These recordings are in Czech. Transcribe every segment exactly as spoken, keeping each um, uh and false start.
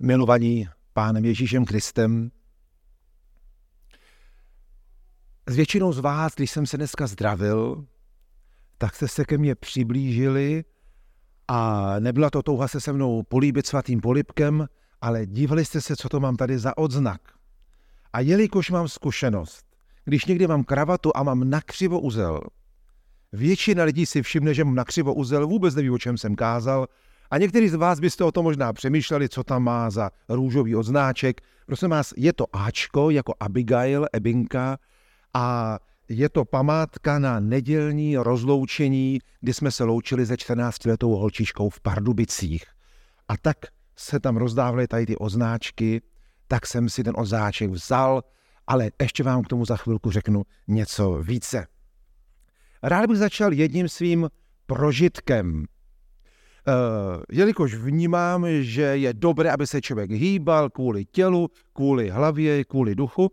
milovaní Pánem Ježíšem Kristem. S většinou z vás, když jsem se dneska zdravil, tak jste se ke mně přiblížili a nebyla to touha se se mnou políbit svatým polibkem, ale dívali jste se, co to mám tady za odznak. A jelikož mám zkušenost, když někdy mám kravatu a mám nakřivo uzel, většina lidí si všimne, že mám nakřivo uzel, vůbec neví, o čem jsem kázal, a někteří z vás byste o tom možná přemýšleli, co tam má za růžový odznáček. Prosím vás, je to Ačko, jako Abigail, Ebinka, a je to památka na nedělní rozloučení, kdy jsme se loučili se čtrnáctiletou holčičkou v Pardubicích. A tak se tam rozdávaly tady ty odznáčky, tak jsem si ten odznáček vzal, ale ještě vám k tomu za chvilku řeknu něco více. Rád bych začal jedním svým prožitkem. Uh, jelikož vnímám, že je dobré, aby se člověk hýbal kvůli tělu, kvůli hlavě, kvůli duchu,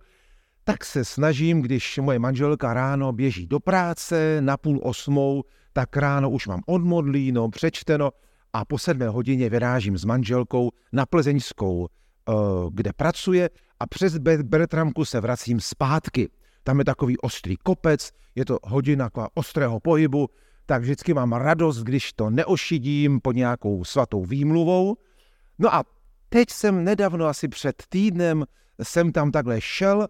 tak se snažím, když moje manželka ráno běží do práce na půl osmou, tak ráno už mám odmodlíno, přečteno a po sedmé hodině vyrážím s manželkou na Plzeňskou, uh, kde pracuje, a přes Bertramku se vracím zpátky. Tam je takový ostrý kopec, je to hodina ostrého pohybu, tak vždycky mám radost, když to neošidím pod nějakou svatou výmluvou. No a teď jsem nedávno, asi před týdnem, jsem tam takhle šel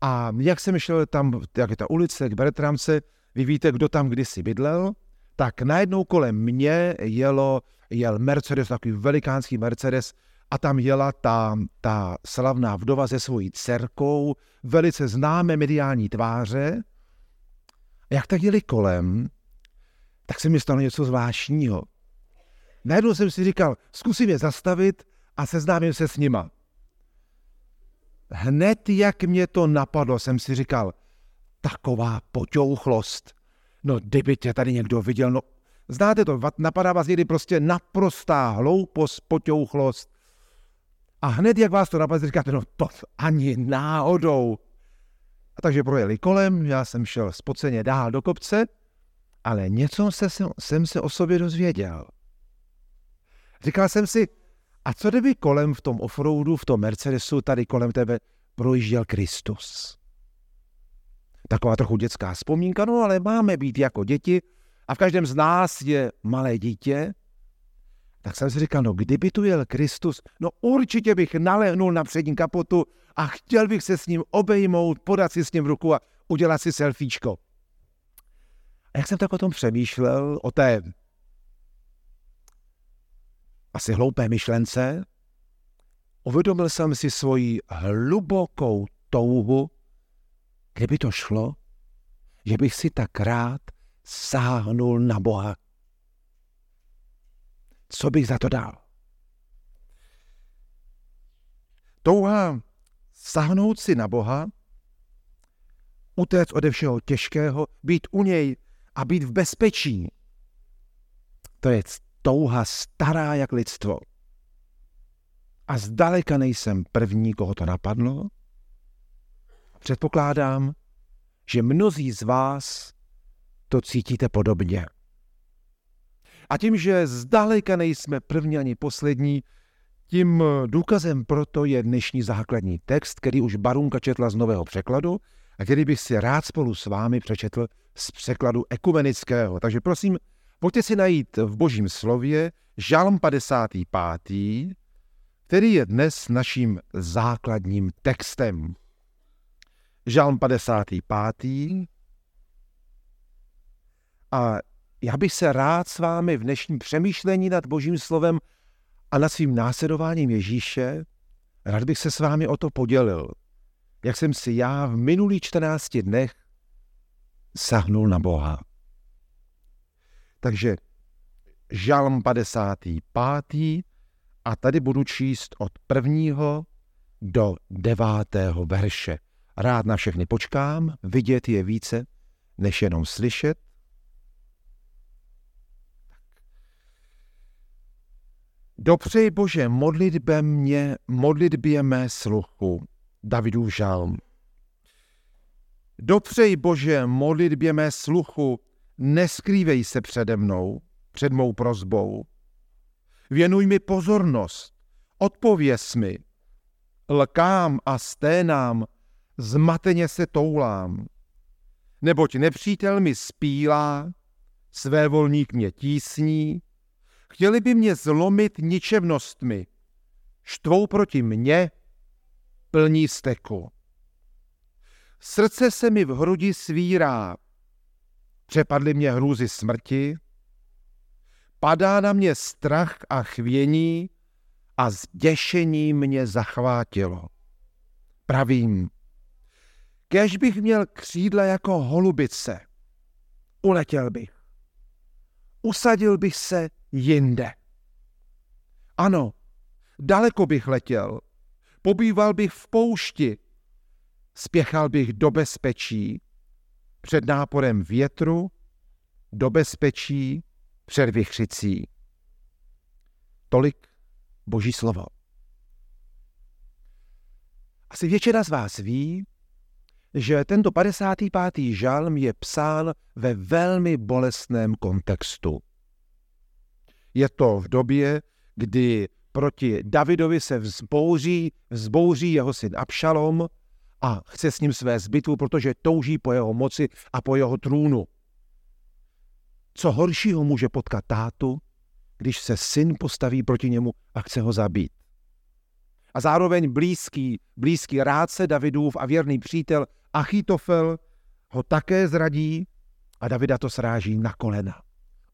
a jak jsem šel tam, jak je ta ulice, k Bertramce, vy víte, kdo tam kdysi bydlel, tak najednou kolem mě jelo, jel Mercedes, takový velikánský Mercedes, a tam jela ta, ta slavná vdova se svojí dcerkou, velice známé mediální tváře. A jak tak jeli kolem, tak se mi stalo něco zvláštního. Najednou jsem si říkal, zkusím je zastavit a seznámím se s nima. Hned jak mě to napadlo, jsem si říkal, taková poťouchlost. No, kdyby tě tady někdo viděl, no, znáte to, napadá vás někdy prostě naprostá hloupost, poťouchlost. A hned jak vás to napadne, říkáte, no to ani náhodou. A takže projeli kolem, já jsem šel spoceně dál do kopce, ale něco se, jsem se o sobě dozvěděl. Říkal jsem si, a co kdyby kolem v tom offroadu, v tom Mercedesu, tady kolem tebe projížděl Kristus? Taková trochu dětská vzpomínka, no ale máme být jako děti a v každém z nás je malé dítě. Tak jsem si říkal, no kdyby tu jel Kristus, no určitě bych nalehnul na přední kapotu a chtěl bych se s ním obejmout, podat si s ním ruku a udělat si selfiečko. A jak jsem tak o tom přemýšlel, o té asi hloupé myšlence, uvědomil jsem si svoji hlubokou touhu, kdyby to šlo, že bych si tak rád sáhnul na Boha. Co bych za to dal? Touha sáhnout si na Boha, utéct ode všeho těžkého, být u něj a být v bezpečí. To je touha stará jak lidstvo. A zdaleka nejsem první, koho to napadlo. Předpokládám, že mnozí z vás to cítíte podobně. A tím, že zdaleka nejsme první ani poslední, tím důkazem proto je dnešní základní text, který už Barunka četla z nového překladu a který bych si rád spolu s vámi přečetl z překladu ekumenického. Takže prosím, pojďte si najít v Božím slově Žalm padesátý pátý, který je dnes naším základním textem. Žalm padesátý pátý. A já bych se rád s vámi v dnešním přemýšlení nad Božím slovem a nad svým následováním Ježíše, rád bych se s vámi o to podělil, jak jsem si já v minulých čtrnácti dnech sahnul na Boha. Takže Žalm padesátý pátý a tady budu číst od prvního do devátého verše. Rád na všechny počkám, vidět je více, než jenom slyšet. Dopřej, Bože, modlitbě mě, modlitbě mé sluchu. Davidův žalm. Dopřej, Bože, modlitbě mé sluchu, neskrývej se přede mnou, před mou prosbou. Věnuj mi pozornost, Odpověz mi, lkám a sténám, zmateně se toulám. Neboť nepřítel mi spílá, svévolník mě tísní, chtěli by mě zlomit ničemnostmi, štvou proti mně, plní steku. Srdce se mi v hrudi svírá, přepadly mě hrůzy smrti, padá na mě strach a chvění a zděšení mě zachvátilo. Pravím, kéž bych měl křídla jako holubice, uletěl bych, usadil bych se jinde. Ano, daleko bych letěl, pobýval bych v poušti, spěchal bych do bezpečí před náporem větru, do bezpečí před vichřicí. Tolik Boží slovo. Asi většina z vás ví, že tento padesátý pátý žalm je psán ve velmi bolestném kontextu. Je to v době, kdy proti Davidovi se vzbouří, vzbouří jeho syn Abšalom a chce s ním svést bitvu, protože touží po jeho moci a po jeho trůnu. Co horšího může potkat tátu, když se syn postaví proti němu a chce ho zabít? A zároveň blízký, blízký rádce Davidův a věrný přítel Achitofel ho také zradí a Davida to sráží na kolena.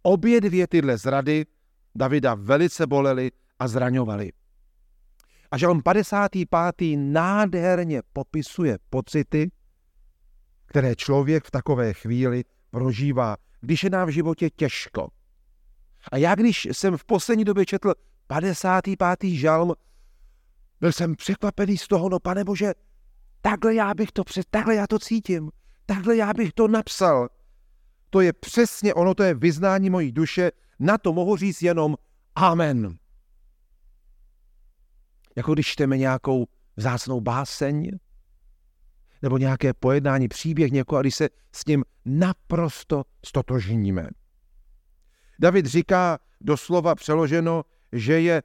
Obě dvě tyhle zrady Davida velice bolely a zraňovaly. A žalm padesátý pátý nádherně popisuje pocity, které člověk v takové chvíli prožívá, když je nám v životě těžko. A já, když jsem v poslední době četl padesátý pátý žalm, byl jsem překvapený z toho, no pane Bože, takhle já bych to před, takhle já to cítím, takhle já bych to napsal. To je přesně ono, to je vyznání mojí duše, na to mohu říct jenom amen. Jako když čteme nějakou vzácnou báseň nebo nějaké pojednání, příběh někoho, a když se s ním naprosto stotožníme. David říká, doslova přeloženo, že je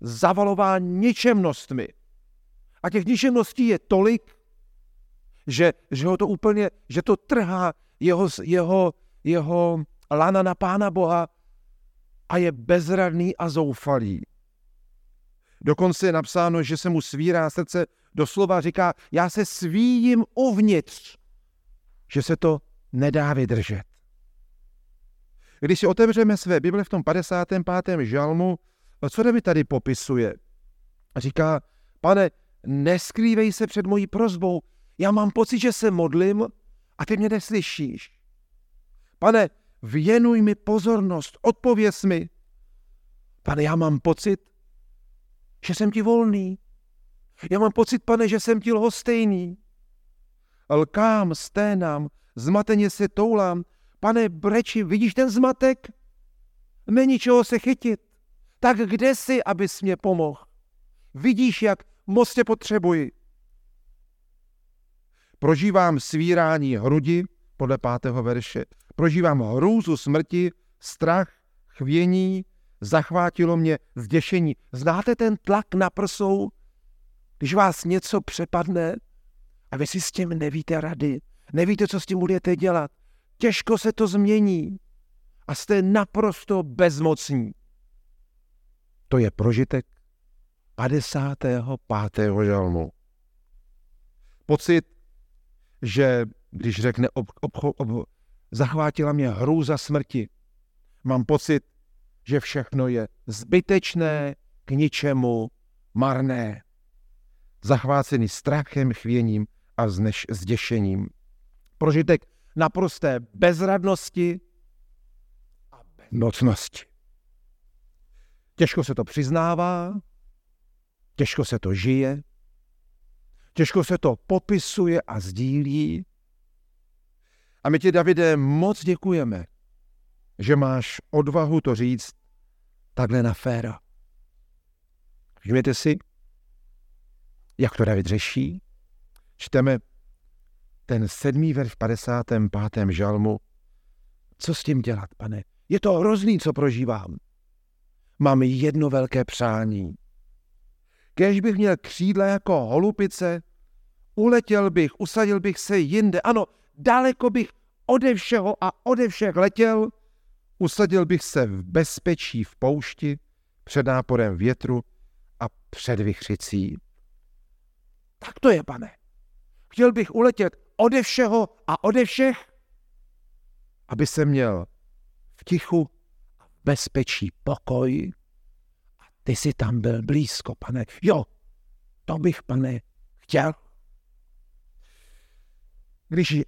zavalován ničemnostmi. A těch ničemností je tolik, že, že ho to úplně, že to trhá jeho, jeho, jeho lana na Pána Boha a je bezradný a zoufalý. Dokonce je napsáno, že se mu svírá srdce, doslova říká, já se svíjím uvnitř, že se to nedá vydržet. Když si otevřeme své Bible v tom padesátém pátém žalmu, co David tady popisuje? Říká, pane, neskrývej se před mojí prosbou, já mám pocit, že se modlím a ty mě neslyšíš. Pane, věnuj mi pozornost, odpověz mi. Pane, já mám pocit, že jsem ti volný. Já mám pocit, pane, že jsem ti lhostejný. Lkám, sténám, zmateně se toulám. Pane, breči, vidíš ten zmatek? Není čeho se chytit. Tak kde jsi, abys mě pomohl? Vidíš, jak moc tě potřebuji. Prožívám svírání hrudi, podle pátého verše. Prožívám hrůzu smrti, strach, chvění, zachvátilo mě zděšení. Znáte ten tlak na prsou, když vás něco přepadne a vy si s tím nevíte rady, nevíte, co s tím budete dělat. Těžko se to změní a jste naprosto bezmocní. To je prožitek padesátého pátého žalmu. Pocit, že když řekne ob, ob, ob, zachvátila mě hrůza smrti, mám pocit, že všechno je zbytečné, k ničemu, marné. Zachvácený strachem, chvěním a zneš, zděšením. Prožitek naprosté bezradnosti a bezmocnosti. Těžko se to přiznává, těžko se to žije, těžko se to popisuje a sdílí. A my ti, Davide, moc děkujeme, že máš odvahu to říct takhle na féra. Všimněte si, jak to David řeší. Čteme ten sedmý verš v padesátém pátém žalmu. Co s tím dělat, pane? Je to hrozný, co prožívám. Mám jedno velké přání. Kéž bych měl křídla jako holubice, uletěl bych, usadil bych se jinde, ano, daleko bych ode všeho a ode všech letěl, usadil bych se v bezpečí v poušti, před náporem větru a před vichřicí. Tak to je, pane. Chtěl bych uletět ode všeho a ode všech, aby se měl v tichu a v bezpečí pokoj. A ty jsi tam byl blízko, pane. Jo, to bych, pane, chtěl. Když uh,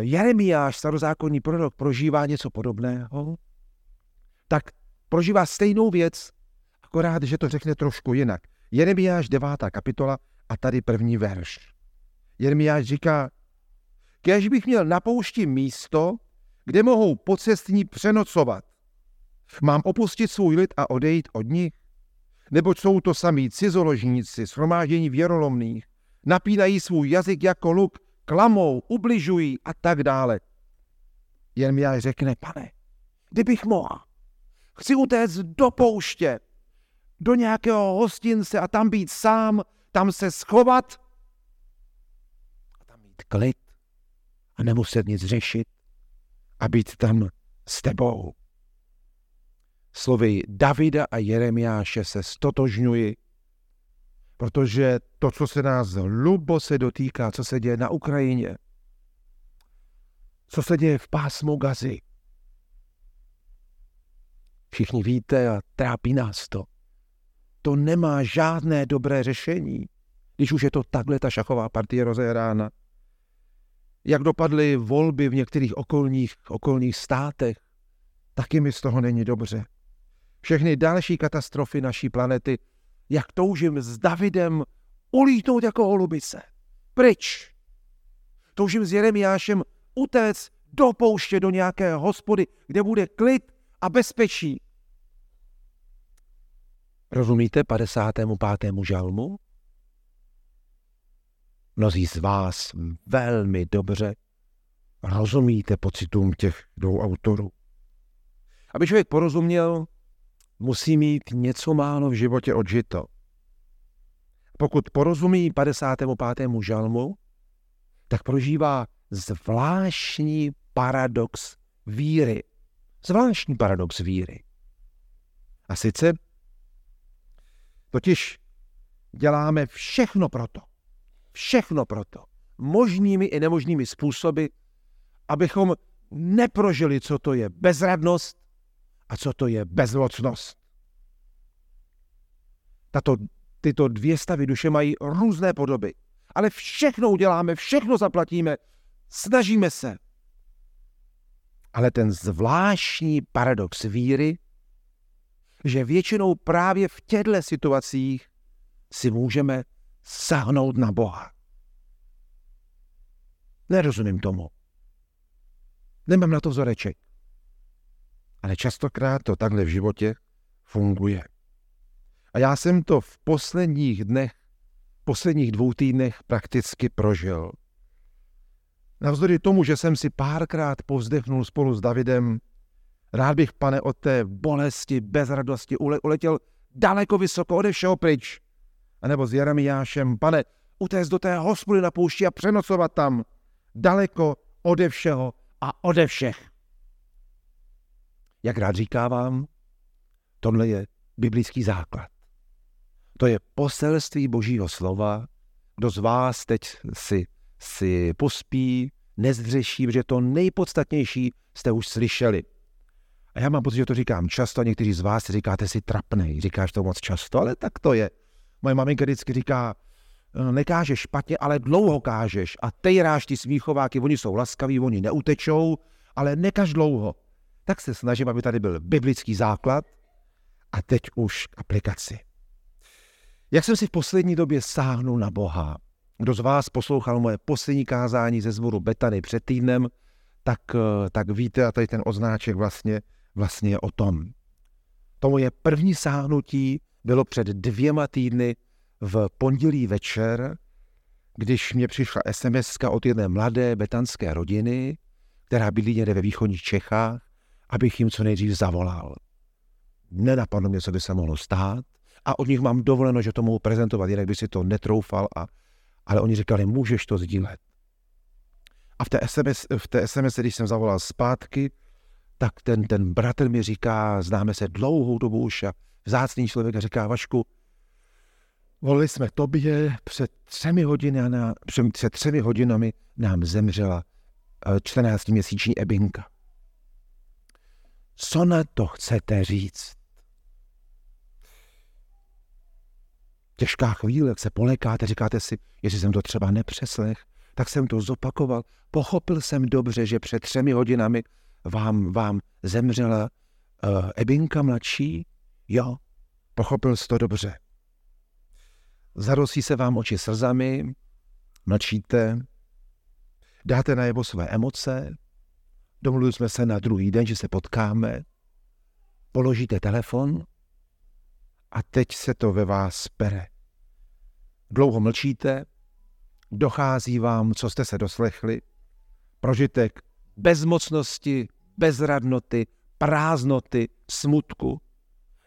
Jeremiáš, starozákonní prorok, prožívá něco podobného, tak prožívá stejnou věc, akorát, že to řekne trošku jinak. Jeremiáš devátá kapitola a tady první verš. Jeremiáš říká, kéž bych měl na poušti místo, kde mohou pocestní přenocovat. Mám opustit svůj lid a odejít od nich? Neboť jsou to samí cizoložníci, shromáždění věrolomných, napínají svůj jazyk jako luk, klamou, ubližují a tak dále. Jeremiáš řekne, pane, kdybych mohl, chci utéct do pouště, do nějakého hostince a tam být sám, tam se schovat a tam mít klid a nemuset nic řešit a být tam s tebou. Slovy Davida a Jeremiáše se stotožňuji, protože to, co se nás hluboce dotýká, co se děje na Ukrajině, co se děje v pásmu Gazy, všichni víte a trápí nás to. To nemá žádné dobré řešení, když už je to takhle ta šachová partie rozehrána. Jak dopadly volby v některých okolních, okolních státech, taky mi z toho není dobře. Všechny další katastrofy naší planety, jak toužím s Davidem ulítnout jako holubice. Pryč! Toužím s Jeremiášem utéct do pouště, do nějaké hospody, kde bude klid a bezpečí. Rozumíte padesátému pátému žalmu? Mnozí z vás velmi dobře rozumíte pocitům těch dvou autorů. Aby člověk porozuměl, musí mít něco málo v životě odžito. Pokud porozumí padesátému pátému žalmu, tak prožívá zvláštní paradox víry. Zvláštní paradox víry. A sice totiž děláme všechno proto, všechno proto, možnými i nemožnými způsoby, abychom neprožili, co to je bezradnost a co to je bezmocnost. Tato, tyto dvě stavy duše mají různé podoby, ale všechno uděláme, všechno zaplatíme, snažíme se. Ale ten zvláštní paradox víry, že většinou právě v těchto situacích si můžeme sáhnout na Boha. Nerozumím tomu. Nemám na to vzoreček. Ale častokrát to takhle v životě funguje. A já jsem to v posledních dnech, posledních dvou týdnech prakticky prožil. Navzdory tomu, že jsem si párkrát povzdechnul spolu s Davidem, rád bych, pane, od té bolesti, bezradosti uletěl daleko vysoko ode všeho pryč. A nebo s Jeremiášem, pane, utéct do té hospody na poušti a přenocovat tam daleko ode všeho a ode všech. Jak rád říkávám, tohle je biblický základ. To je poselství Božího slova. Kdo z vás teď si, si pospí, nezřeší, že to nejpodstatnější jste už slyšeli. A já mám pocit, že to říkám často a někteří z vás říkáte si trapnej, říkáš to moc často, ale tak to je. Moje maminka vždycky říká, nekážeš špatně, ale dlouho kážeš a tejráš ty smíchováky, oni jsou laskaví, oni neutečou, ale nekaž dlouho. Tak se snažím, aby tady byl biblický základ a teď už k aplikaci. Jak jsem si v poslední době sáhnul na Boha? Kdo z vás poslouchal moje poslední kázání ze sboru Betany před týdnem, tak, tak víte, a tady ten odznáček vlastně Vlastně je o tom. To moje první sáhnutí bylo před dvěma týdny v pondělí večer, když mě přišla es em eska od jedné mladé betanské rodiny, která bydlí někde ve východních Čechách, abych jim co nejdřív zavolal. Nenapadlo mě, co by se mohlo stát, a od nich mám dovoleno, že to mohu prezentovat, jinak by si to netroufal. A, ale oni říkali, můžeš to sdílet. A v té es em es, v té es em es, když jsem zavolal zpátky, tak ten, ten bratr mi říká, známe se dlouhou dobu už, a vzácný člověk, a říká, Vašku, volili jsme tobě, před třemi, hodinami, před třemi hodinami nám zemřela čtrnáctiměsíční Ebinka. Co na to chcete říct? Těžká chvíle, jak se polékáte, říkáte si, jestli jsem to třeba nepřeslech, tak jsem to zopakoval. Pochopil jsem dobře, že před třemi hodinami vám, vám zemřela uh, Ebinka mladší? Jo, pochopil jsi to dobře. Zarosí se vám oči slzami, mlčíte, dáte najevo své emoce, domluvili jsme se na druhý den, že se potkáme, položíte telefon a teď se to ve vás pere. Dlouho mlčíte, dochází vám, co jste se doslechli, prožitek bezmocnosti, bezradnoty, prázdnoty, smutku.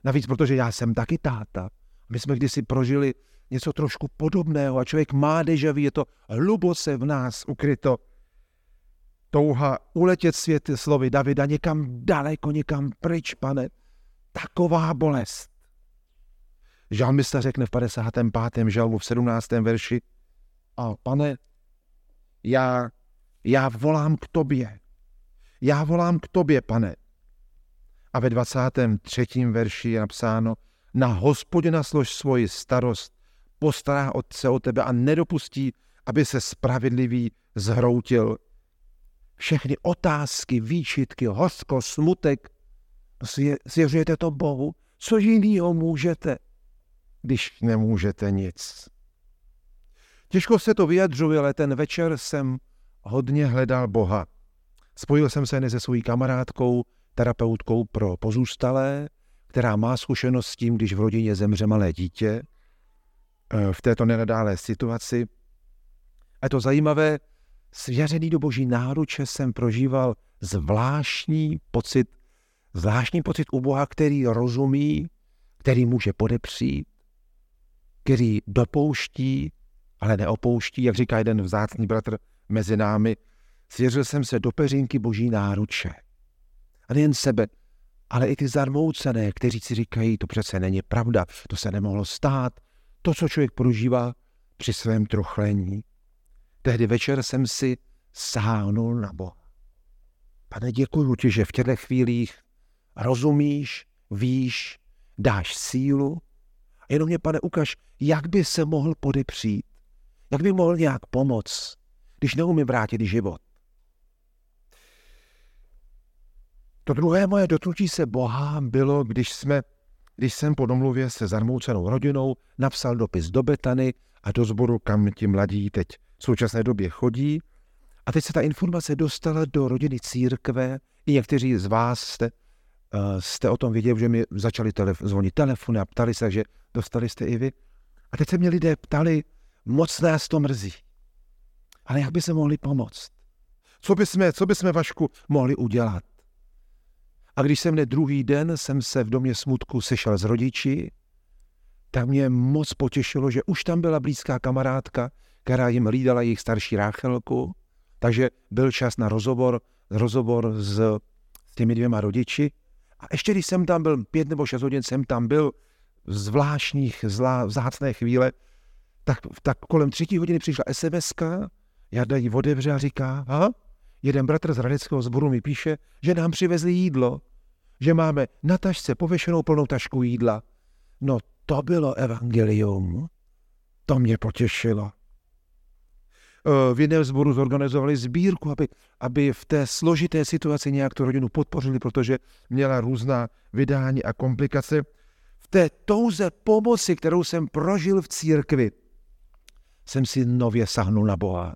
Navíc, protože já jsem taky táta. My jsme kdysi prožili něco trošku podobného a člověk má déjà vu, je to hluboce v nás ukryto. Touha uletět svět slovy Davida někam daleko, někam pryč, pane. Taková bolest. Žalmista řekne v padesátém pátém žalmu v sedmnáctém verši, a pane, já, já volám k tobě. Já volám k tobě, pane. A ve dvacátém třetím verši je napsáno, na Hospodina slož svoji starost, postará se o tebe a nedopustí, aby se spravedlivý zhroutil. Všechny otázky, výčitky, hořko, smutek, svěřujete to Bohu. Co jinýho můžete, když nemůžete nic? Těžko se to vyjadřuje, ale ten večer jsem hodně hledal Boha. Spojil jsem se ne se svojí kamarádkou, terapeutkou pro pozůstalé, která má zkušenost s tím, když v rodině zemře malé dítě, v této nenadálé situaci. A je to zajímavé, svěřený do boží náruče jsem prožíval zvláštní pocit, zvláštní pocit u Boha, který rozumí, který může podepřít, který dopouští, ale neopouští, jak říká jeden vzácný bratr mezi námi. Svěřil jsem se do peřinky boží náruče. A nejen sebe, ale i ty zarmoucené, kteří si říkají, to přece není pravda, to se nemohlo stát, to, co člověk prožívá při svém truchlení. Tehdy večer jsem si sáhnul na Boha. Pane, děkuju ti, že v těchto chvílích rozumíš, víš, dáš sílu. Jenom mě, pane, ukaž, jak by se mohl podepřít, jak by mohl nějak pomoct, když neumím vrátit život. To druhé moje dotknutí se Boha bylo, když, jsme, když jsem po domluvě se zarmoucenou rodinou napsal dopis do Betany a do sboru, kam ti mladí teď v současné době chodí. A teď se ta informace dostala do rodiny církve. I někteří z vás jste, uh, jste o tom věděli, že mi začali telef- zvonit telefony a ptali se, že dostali jste i vy. A teď se mě lidé ptali, moc nás to mrzí, ale jak by se mohli pomoct? Co by jsme, co by jsme Vašku, mohli udělat? A když jsem ne druhý den jsem se v domě smutku sešel s rodiči, tak mě moc potěšilo, že už tam byla blízká kamarádka, která jim hlídala jejich starší Ráchelku, takže byl čas na rozhovor, rozhovor s těmi dvěma rodiči. A ještě když jsem tam byl, pět nebo šest hodin jsem tam byl, v zvláštních, zlá, vzácné chvíle, tak, tak kolem třetí hodiny přišla es em eska, Jarda ji odevře a říká, ha? Jeden bratr z radeckého sboru mi píše, že nám přivezli jídlo, že máme na tašce pověšenou plnou tašku jídla. No to bylo evangelium. To mě potěšilo. V jedném sboru zorganizovali sbírku, aby, aby v té složité situaci nějak tu rodinu podpořili, protože měla různá vydání a komplikace. V té touze pomoci, kterou jsem prožil v církvi, jsem si nově sáhnul na Boha.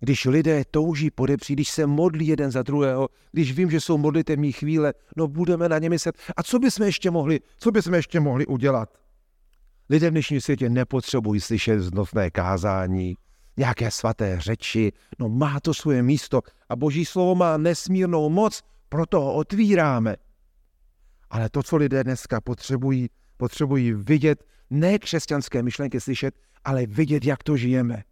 Když lidé touží podepřít, když se modlí jeden za druhého, když vím, že jsou modlitevní chvíle, no budeme na ně myslet. A co bychom ještě mohli, co bychom ještě mohli udělat? Lidé v dnešním světě nepotřebují slyšet znosné kázání, nějaké svaté řeči, no má to svoje místo a Boží slovo má nesmírnou moc, proto ho otvíráme. Ale to, co lidé dneska potřebují, potřebují vidět, ne křesťanské myšlenky slyšet, ale vidět, jak to žijeme.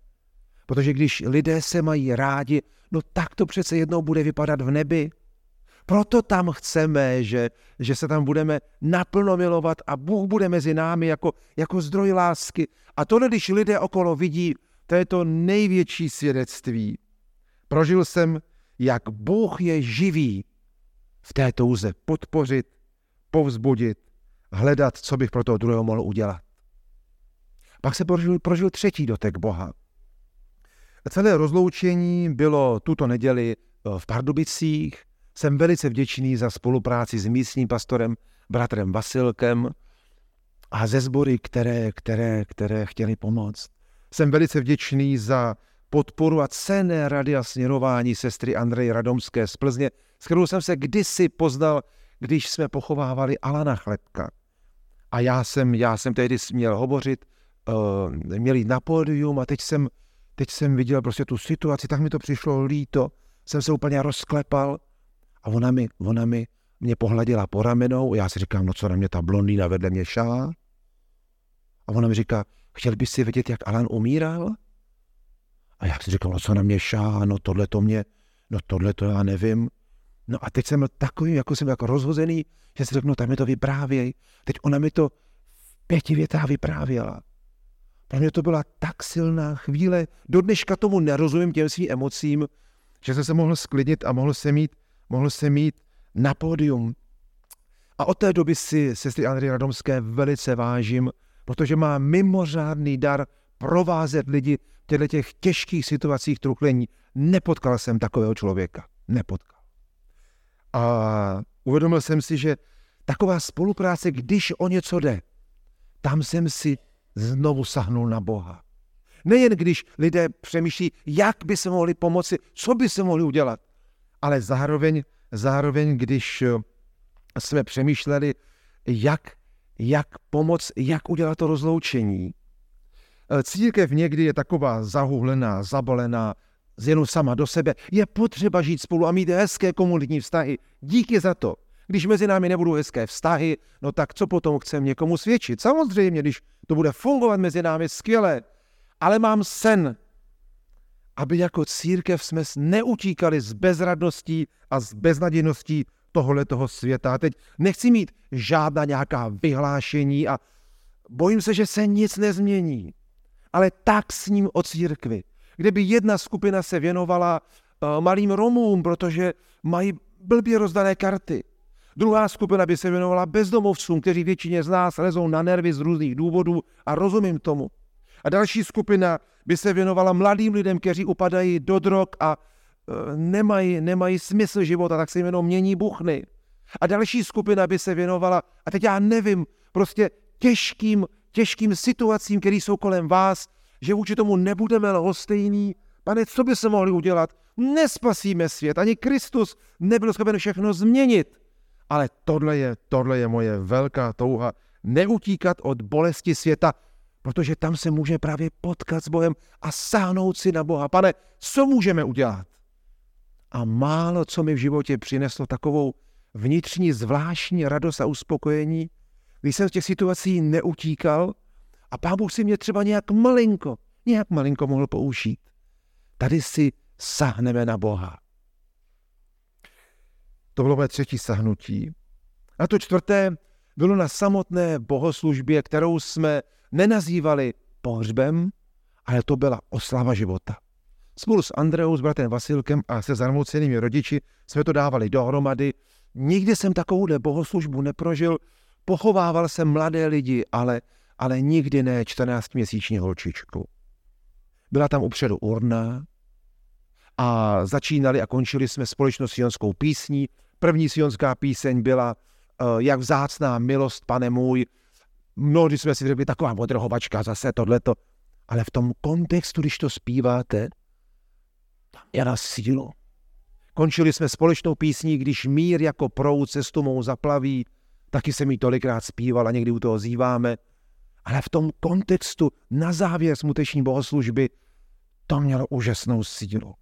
Protože když lidé se mají rádi, no tak to přece jednou bude vypadat v nebi. Proto tam chceme, že, že se tam budeme naplno milovat a Bůh bude mezi námi jako, jako zdroj lásky. A tohle, když lidé okolo vidí, to je to největší svědectví. Prožil jsem, jak Bůh je živý v té touze podpořit, povzbudit, hledat, co bych pro toho druhého mohl udělat. Pak se prožil, prožil třetí dotek Boha. Celé rozloučení bylo tuto neděli v Pardubicích. Jsem velice vděčný za spolupráci s místním pastorem, bratrem Vasilkem a ze sbory, které, které, které chtěli pomoct. Jsem velice vděčný za podporu a cenné rady a směrování sestry Andreji Radomské z Plzně, s kterou jsem se kdysi poznal, když jsme pochovávali Alana Chlebka. A já jsem, já jsem tehdy měl hovořit, měl jít na pódium a teď jsem, teď jsem viděl prostě tu situaci, tak mi to přišlo líto, jsem se úplně rozklepal. A ona, mi, ona mi, mě pohladila po ramenou, já si říkám, no co na mě ta blondýna vedle mě šála. A ona mi říká, chtěl bys si vědět, jak Alan umíral? A já si říkám, no co na mě šála, no tohle to mě, no tohle to já nevím. No a teď jsem takový, jako jsem jako rozhozený, že si řeknu, no, tam mi to vyprávěj. Teď ona mi to v pěti větách vyprávěla. Pro mě to byla tak silná chvíle, do dneška tomu nerozumím těm svým emocím, že jsem se mohl sklidnit a mohl se mít Mohl jsem jít na pódium. A od té doby si sestry Andreje Radomské velice vážím, protože má mimořádný dar provázet lidi v těch těžkých situacích truchlení. Nepotkal jsem takového člověka. Nepotkal. A uvědomil jsem si, že taková spolupráce, když o něco jde, tam jsem si znovu sahnul na Boha. Nejen když lidé přemýšlí, jak by se mohli pomoci, co by se mohli udělat, ale zároveň, zároveň, když jsme přemýšleli, jak, jak pomoct, jak udělat to rozloučení. Církev někdy je taková zahuhlená, zabalená, jenom sama do sebe. Je potřeba žít spolu a mít hezké komunitní vztahy. Díky za to. Když mezi námi nebudou hezké vztahy, no tak co potom chceme někomu svědčit? Samozřejmě, když to bude fungovat mezi námi, skvěle. Ale mám sen, aby jako církev jsme neutíkali z bezradností a z beznadějností tohoto světa. A teď nechci mít žádná nějaká vyhlášení a bojím se, že se nic nezmění. Ale tak s ním o církvi, kde by jedna skupina se věnovala malým Romům, protože mají blbě rozdané karty. Druhá skupina by se věnovala bezdomovcům, kteří většině z nás lezou na nervy z různých důvodů a rozumím tomu. A další skupina by se věnovala mladým lidem, kteří upadají do drog a e, nemají, nemají smysl života, tak se jim jenom mění buchny. A další skupina by se věnovala, a teď já nevím, prostě těžkým, těžkým situacím, které jsou kolem vás, že vůči tomu nebudeme lhostejní. Pane, co by se mohli udělat? Nespasíme svět, ani Kristus nebyl schopen všechno změnit. Ale tohle je, tohle je moje velká touha, neutíkat od bolesti světa, protože tam se může právě potkat s Bohem a sáhnout si na Boha. Pane, co můžeme udělat? A málo, co mi v životě přineslo takovou vnitřní zvláštní radost a uspokojení, když jsem z těch situací neutíkal a Pán Bůh si mě třeba nějak malinko, nějak malinko mohl použít. Tady si sáhneme na Boha. To bylo moje třetí sahnutí. A to čtvrté bylo na samotné bohoslužbě, kterou jsme nenazývali pohřbem, ale to byla oslava života. Spolu s Andreou, s bratrem Vasilkem a se zarmoucenými rodiči jsme to dávali dohromady. Nikdy jsem takovouhle bohoslužbu neprožil. Pochovával jsem mladé lidi, ale, ale nikdy ne čtrnáctiměsíční holčičku. Byla tam upředu urna a začínali a končili jsme společnou sionskou písní. První sionská píseň byla uh, Jak vzácná milost, pane můj. Mnohdy jsme si řekli, taková odrhovačka, zase tohleto. Ale v tom kontextu, když to zpíváte, tam je na sílu. Končili jsme společnou písní, když mír jako proud cestu mou zaplaví. Taky jsem jí tolikrát zpíval a někdy u toho zíváme. Ale v tom kontextu, na závěr smuteční bohoslužby, to mělo úžasnou sílu.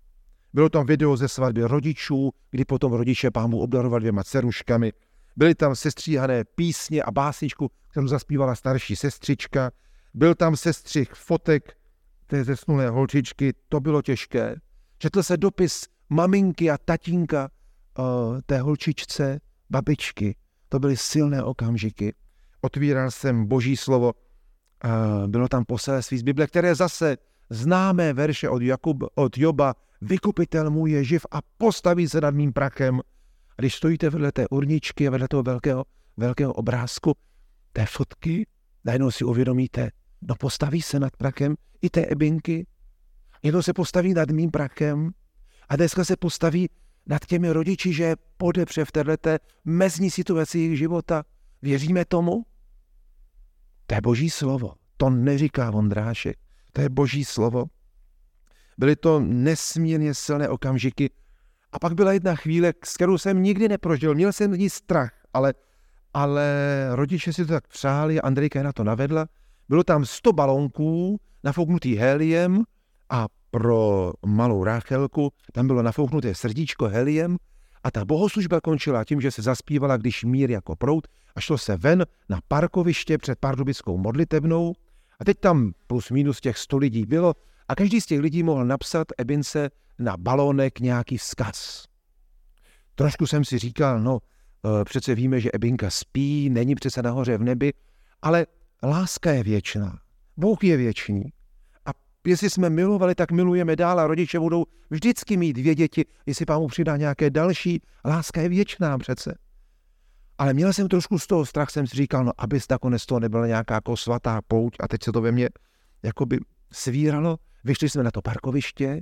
Bylo tam video ze svatby rodičů, kdy potom rodiče Pán Bůh obdaroval dvěma dceruškami. Byly tam sestříhané písně a básničku, tam zaspívala starší sestřička, byl tam sestřih fotek té zesnulé holčičky, to bylo těžké. Četl se dopis maminky a tatínka uh, té holčičce, babičky. To byly silné okamžiky. Otvíral jsem Boží slovo, uh, bylo tam poselství z Bible, které zase známé verše od, Jakub, od Joba, vykupitel můj je živ a postaví se nad mým prachem. A když stojíte vedle té urničky a vedle toho velkého, velkého obrázku, té fotky, najednou si uvědomíte, no postaví se nad prachem i té Ebinky, jednou se postaví nad mým prachem a dneska se postaví nad těmi rodiči, že podepře v této mezní situaci jejich života. Věříme tomu? To je Boží slovo. To neříká Vondrášek. To je Boží slovo. Byly to nesmírně silné okamžiky. A pak byla jedna chvíle, s kterou jsem nikdy neprožil. Měl jsem z ní strach, ale, ale rodiče si to tak přáli a Andrejka na to navedla. Bylo tam sto balonků, nafouknutý heliem a pro malou Ráchelku tam bylo nafouknuté srdíčko heliem a ta bohoslužba končila tím, že se zaspívala Když mír jako proud a šlo se ven na parkoviště před pardubickou modlitebnou. A teď tam plus minus těch sto lidí bylo a každý z těch lidí mohl napsat Ebince na balónek nějaký vzkaz. Trošku jsem si říkal, no přece víme, že Ebinka spí, není přece nahoře v nebi, ale láska je věčná, Bůh je věčný. A jestli jsme milovali, tak milujeme dál a rodiče budou vždycky mít dvě děti, jestli Pán mu přidá nějaké další, láska je věčná přece. Ale měl jsem trošku z toho strach, jsem si říkal, no aby nakonec toho nebyla nějaká jako svatá pouť a teď se to ve mně jakoby svíralo. Vyšli jsme na to parkoviště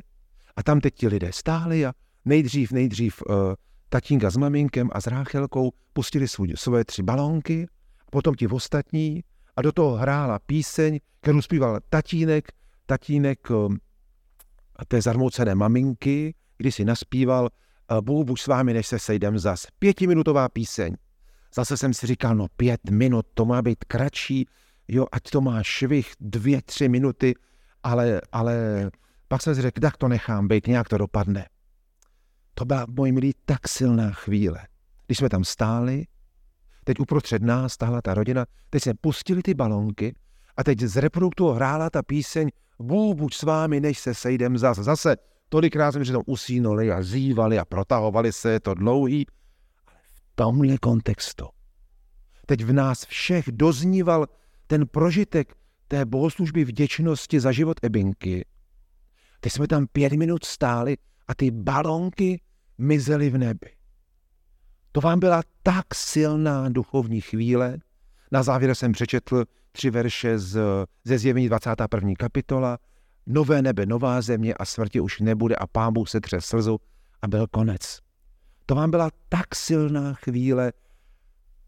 a tam teď ti lidé stáli a nejdřív, nejdřív uh, tatínka s maminkem a s Ráchelkou pustili svůj, svoje tři balónky, potom ti ostatní a do toho hrála píseň, kterou zpíval tatínek, tatínek uh, té zarmoucené maminky, kdy si naspíval uh, Bůh buď s vámi, než se sejdem zas. Pětiminutová píseň. Zase jsem si říkal, no pět minut, to má být kratší, jo, ať to má švih, dvě, tři minuty, ale, ale pak jsem si řekl, tak to nechám být, nějak to dopadne. To byla, moji milí, tak silná chvíle. Když jsme tam stáli, teď uprostřed nás stála ta rodina, teď jsme pustili ty balonky a teď z reproduktu hrála ta píseň Bůh buď s vámi, než se sejdem zas. Zase tolikrát jsme se tam usínali a zívali a protahovali se, je to dlouhý. V tomhle kontextu. Teď v nás všech dozníval ten prožitek té bohoslužby vděčnosti za život Ebinky. Teď jsme tam pět minut stáli a ty balonky mizely v nebi. To vám byla tak silná duchovní chvíle. Na závěr jsem přečetl tři verše z, ze Zjevení dvacátá první kapitola. Nové nebe, nová země a smrti už nebude a Pán Bůh setře slzu a byl konec. To vám byla tak silná chvíle.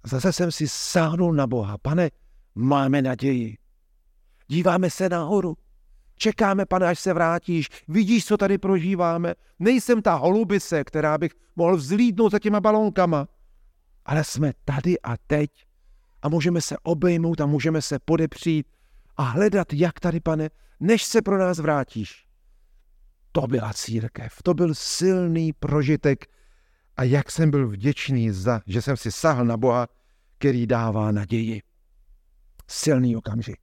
Zase jsem si sáhnul na Boha. Pane, máme naději. Díváme se nahoru. Čekáme, Pane, až se vrátíš. Vidíš, co tady prožíváme. Nejsem ta holubice, která bych mohl vzlídnout za těma balónkama. Ale jsme tady a teď. A můžeme se obejmout a můžeme se podepřít a hledat, jak tady, Pane, než se pro nás vrátíš. To byla církev. To byl silný prožitek. A jak jsem byl vděčný za, že jsem si sahl na Boha, který dává naději. Silný okamžik.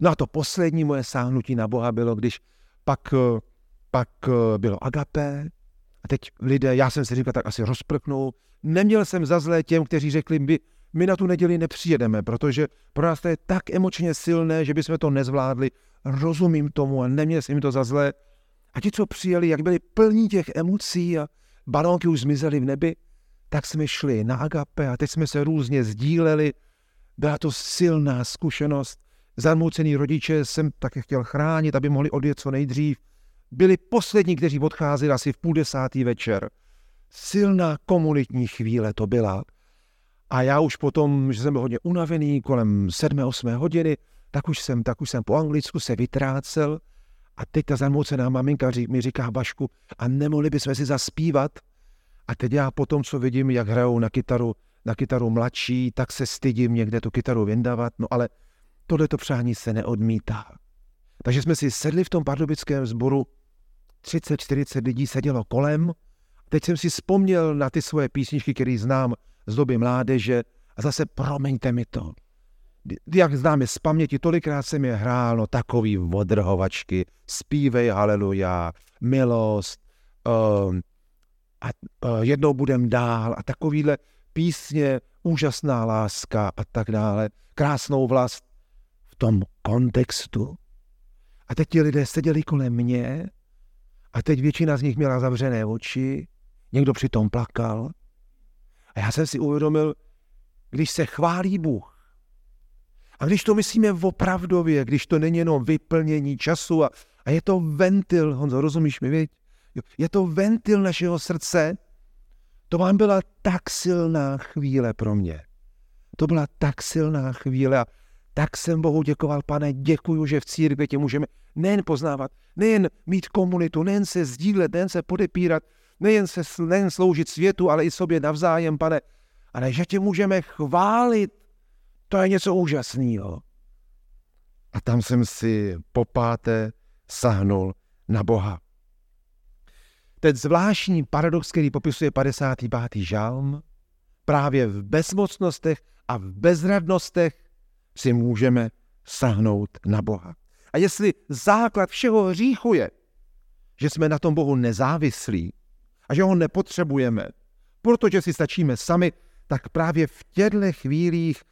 No a to poslední moje sáhnutí na Boha bylo, když pak, pak bylo agapé. A teď lidé, já jsem si říkal, tak asi rozprknou. Neměl jsem za zlé těm, kteří řekli, my, my na tu neděli nepřijedeme, protože pro nás to je tak emočně silné, že bychom to nezvládli. Rozumím tomu a neměl jsem jim to za zlé. A ti, co přijeli, jak byli plní těch emocí a balónky už zmizely v nebi, tak jsme šli na agape a teď jsme se různě sdíleli. Byla to silná zkušenost. Zarmoucený rodiče jsem také chtěl chránit, aby mohli odjet co nejdřív. Byli poslední, kteří odcházeli asi v půl desátý večer. Silná komunitní chvíle to byla. A já už potom, že jsem byl hodně unavený, kolem sedmé, osmé hodiny, tak už jsem, tak už jsem po anglicku se vytrácel. A teď ta zarmoucená maminka mi říká, Bašku, a nemohli bychom si zaspívat? A teď já potom, co vidím, jak hrajou na kytaru, na kytaru mladší, tak se stydím někde tu kytaru vyndavat, no ale tohleto přání se neodmítá. Takže jsme si sedli v tom pardubickém sboru, třicet čtyřicet lidí sedělo kolem. Teď jsem si vzpomněl na ty svoje písničky, které znám z doby mládeže a zase promiňte mi to. Jak znám je z paměti, tolikrát jsem je hrál, no takový odrhovačky, zpívej haleluja, milost, um, a uh, jednou budem dál a takovýhle písně, úžasná láska a tak dále, krásnou vlast v tom kontextu. A teď ti lidé seděli kolem mě a teď většina z nich měla zavřené oči, někdo přitom plakal a já jsem si uvědomil, když se chválí Bůh, a když to myslíme opravdově, když to není jenom vyplnění času a, a je to ventil, Honzo, rozumíš mi, věď? Je to ventil našeho srdce. To vám byla tak silná chvíle pro mě. To byla tak silná chvíle a tak jsem Bohu děkoval, Pane, děkuju, že v církvi tě můžeme nejen poznávat, nejen mít komunitu, nejen se sdílet, nejen se podepírat, nejen, se, nejen sloužit světu, ale i sobě navzájem, Pane, ale že tě můžeme chválit. To je něco úžasného. A tam jsem si popáté sahnul na Boha. Ten zvláštní paradox, který popisuje padesátý pátý žalm, právě v bezmocnostech a v bezradnostech si můžeme sahnout na Boha. A jestli základ všeho hříchu je, že jsme na tom Bohu nezávislí a že ho nepotřebujeme, protože si stačíme sami, tak právě v těchto chvílích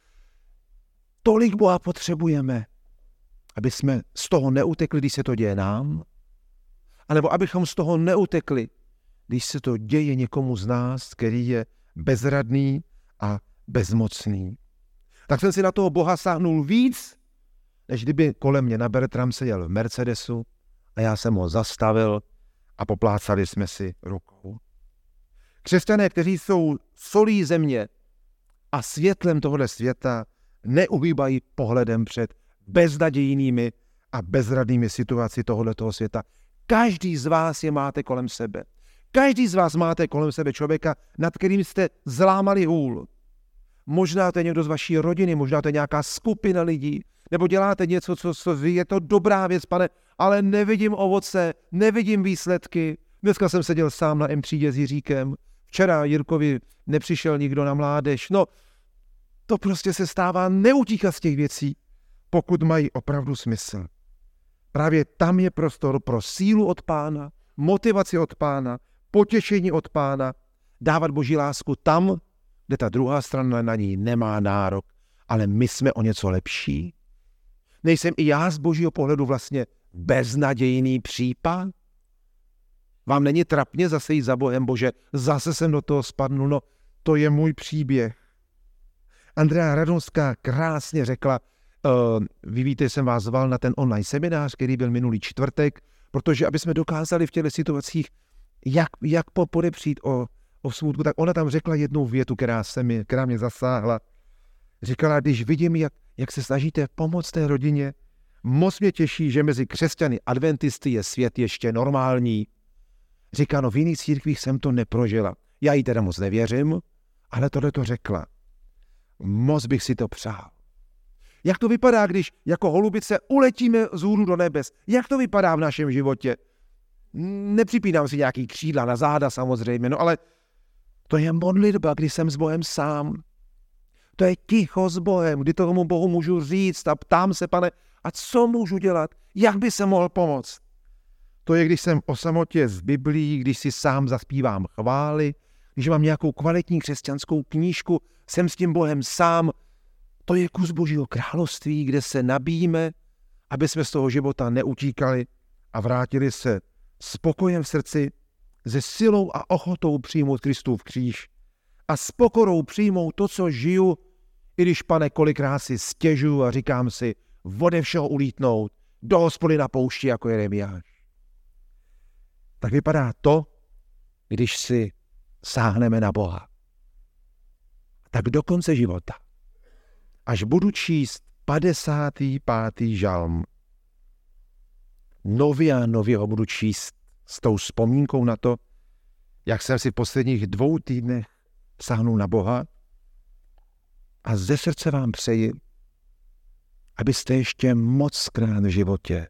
tolik Boha potřebujeme, aby jsme z toho neutekli, když se to děje nám, anebo abychom z toho neutekli, když se to děje někomu z nás, který je bezradný a bezmocný. Tak jsem si na toho Boha sáhnul víc, než kdyby kolem mě na Bertram seděl v Mercedesu a já jsem ho zastavil a poplácali jsme si rukou. Křesťané, kteří jsou solí země a světlem tohoto světa, neuhýbají pohledem před beznadějnými a bezradnými situaci tohoto světa. Každý z vás je máte kolem sebe. Každý z vás máte kolem sebe člověka, nad kterým jste zlámali hůl. Možná to je někdo z vaší rodiny, možná to je nějaká skupina lidí, nebo děláte něco, co, co je to dobrá věc, Pane, ale nevidím ovoce, nevidím výsledky. Dneska jsem seděl sám na em třídě s Jiříkem, včera Jirkovi nepřišel nikdo na mládež, no to prostě se stává, neutíkat z těch věcí, pokud mají opravdu smysl. Právě tam je prostor pro sílu od Pána, motivaci od Pána, potěšení od Pána, dávat Boží lásku tam, kde ta druhá strana na ní nemá nárok, ale my jsme o něco lepší. Nejsem i já z Božího pohledu vlastně beznadějný případ? Vám není trapně zase jít za Bohem, Bože, zase jsem do toho spadnul, no to je můj příběh. Andrea Radomská krásně řekla, uh, vy víte, jsem vás zval na ten online seminář, který byl minulý čtvrtek, protože aby jsme dokázali v těchto situacích, jak, jak podepřít o, o smutku, tak ona tam řekla jednu větu, která, se mi, která mě zasáhla. Říkala, když vidím, jak, jak se snažíte pomoct té rodině, moc mě těší, že mezi křesťany adventisty je svět ještě normální. Říká, no v jiných církvích jsem to neprožila. Já jí teda moc nevěřím, ale tohle to řekla. Moc bych si to přál. Jak to vypadá, když jako holubice uletíme z hůru do nebes? Jak to vypadá v našem životě? Nepřipínám si nějaký křídla na záda samozřejmě, no ale to je modlitba, když jsem s Bohem sám. To je ticho s Bohem, kdy tomu Bohu můžu říct a ptám se, Pane, a co můžu dělat? Jak by se mohl pomoct? To je, když jsem o samotě z Biblí, když si sám zaspívám chvály, když mám nějakou kvalitní křesťanskou knížku, jsem s tím Bohem sám. To je kus Božího království, kde se nabíjíme, aby jsme z toho života neutíkali a vrátili se s pokojem v srdci, se silou a ochotou přijmout Kristův kříž a s pokorou přijmout to, co žiju, i když, Pane, kolikrát si stěžuju a říkám si, ode všeho ulítnout, do hospody na poušti, jako Jeremiáš. Tak vypadá to, když si sáhneme na Boha. Tak do konce života, až budu číst padesátý pátý žalm, nově a nově ho budu číst s tou vzpomínkou na to, jak jsem si v posledních dvou týdnech sáhnul na Boha a ze srdce vám přeji, abyste ještě mockrát v životě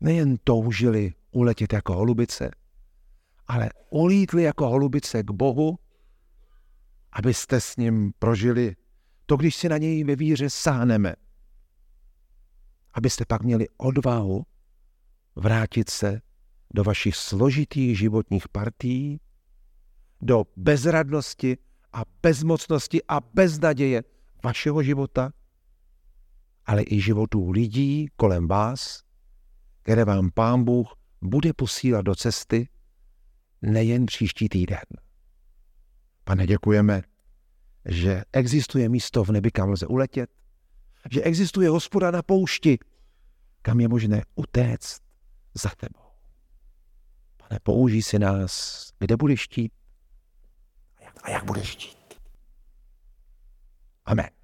nejen toužili uletět jako holubice, ale ulítli jako holubice k Bohu, abyste s ním prožili to, když si na něj ve víře sáhneme, abyste pak měli odvahu vrátit se do vašich složitých životních partií, do bezradnosti a bezmocnosti a beznaděje vašeho života, ale i životů lidí kolem vás, které vám Pán Bůh bude posílat do cesty nejen příští týden. Pane, děkujeme, že existuje místo v nebi, kam lze uletět, že existuje hospoda na poušti, kam je možné utéct za tebou. Pane, použij si nás, kde budeš chtít a jak, a jak budeš chtít. Amen.